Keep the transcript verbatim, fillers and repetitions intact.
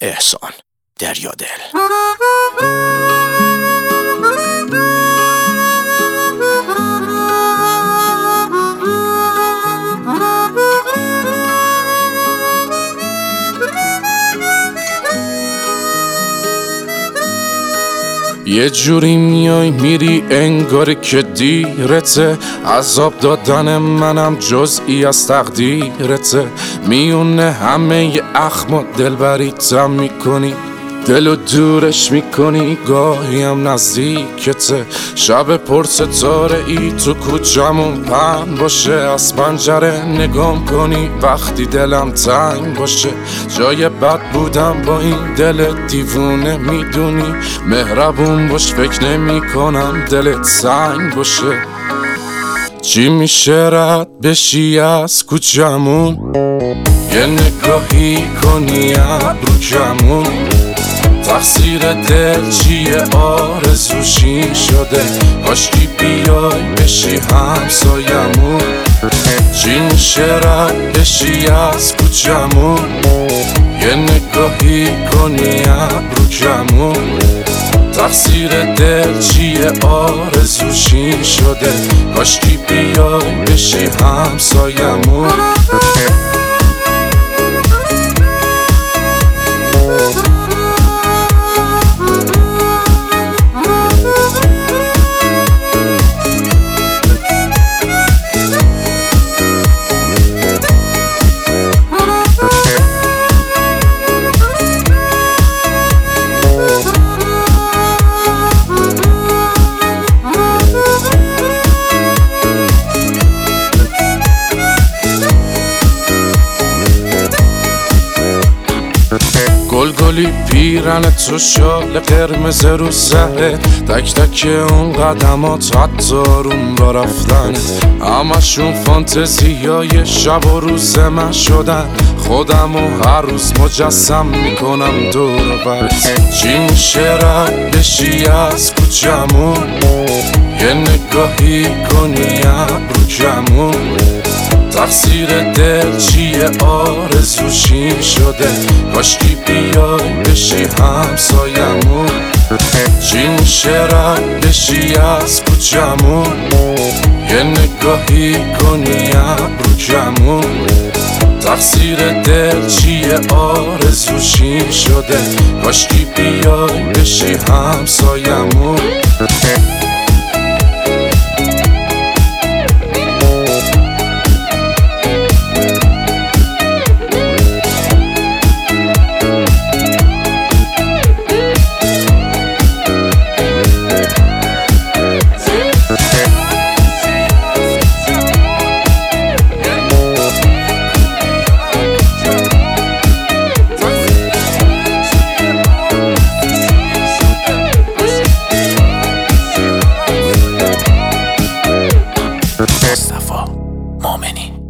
احسان دریادل. یه جوری میای میری انگار که دیرته، عذاب دادن منم جزئی از تقدیرته. میونه همه ی اخم و دلبریتم میکنی، دلو دورش میکنی، گاهی هم نزدیکته. شب پرستاره ای تو کوچمون پن باشه، از پنجره نگام کنی وقتی دلم تنگ باشه. جای بد بودم با این دل دیوونه میدونی، مهربون باش فکر نمی کنم دلت سنگ باشه. چی میشه رد بشی از کوچمون، یه نگاهی کنی ابرو کمون؟ تقصیر دل چیه آرزوشی شده، کاشکی بیای بشی همسایمون. چی میشه رد بشی از کوچمون، یه نگاهی کنی ابرو کمون؟ تقصیر دل چیه آرزوشی شده، کاشکی بیای بشی همسایمون. گلگلی پیرن تو شال قرمز رو سهه، تک تک اون قدمات حتی رون برفتن، همشون فانتزی های شب و روز من شدن. خودم و هر روز مجسم میکنم دور بر. چی میشه رد بشی از کوچمون، یه نگاهی کنی ابرو کمون؟ تقصیر دل چیه آرزوشی شده، کاشکی بیای بشی همسایمون. چی میشه رد بشی از کوچمون، یه نگاهی کنی ابرو کمون؟ تقصیر دل چیه آرزوشی شده، کاشکی بیای بشی همسایمون. Mustafa Momini.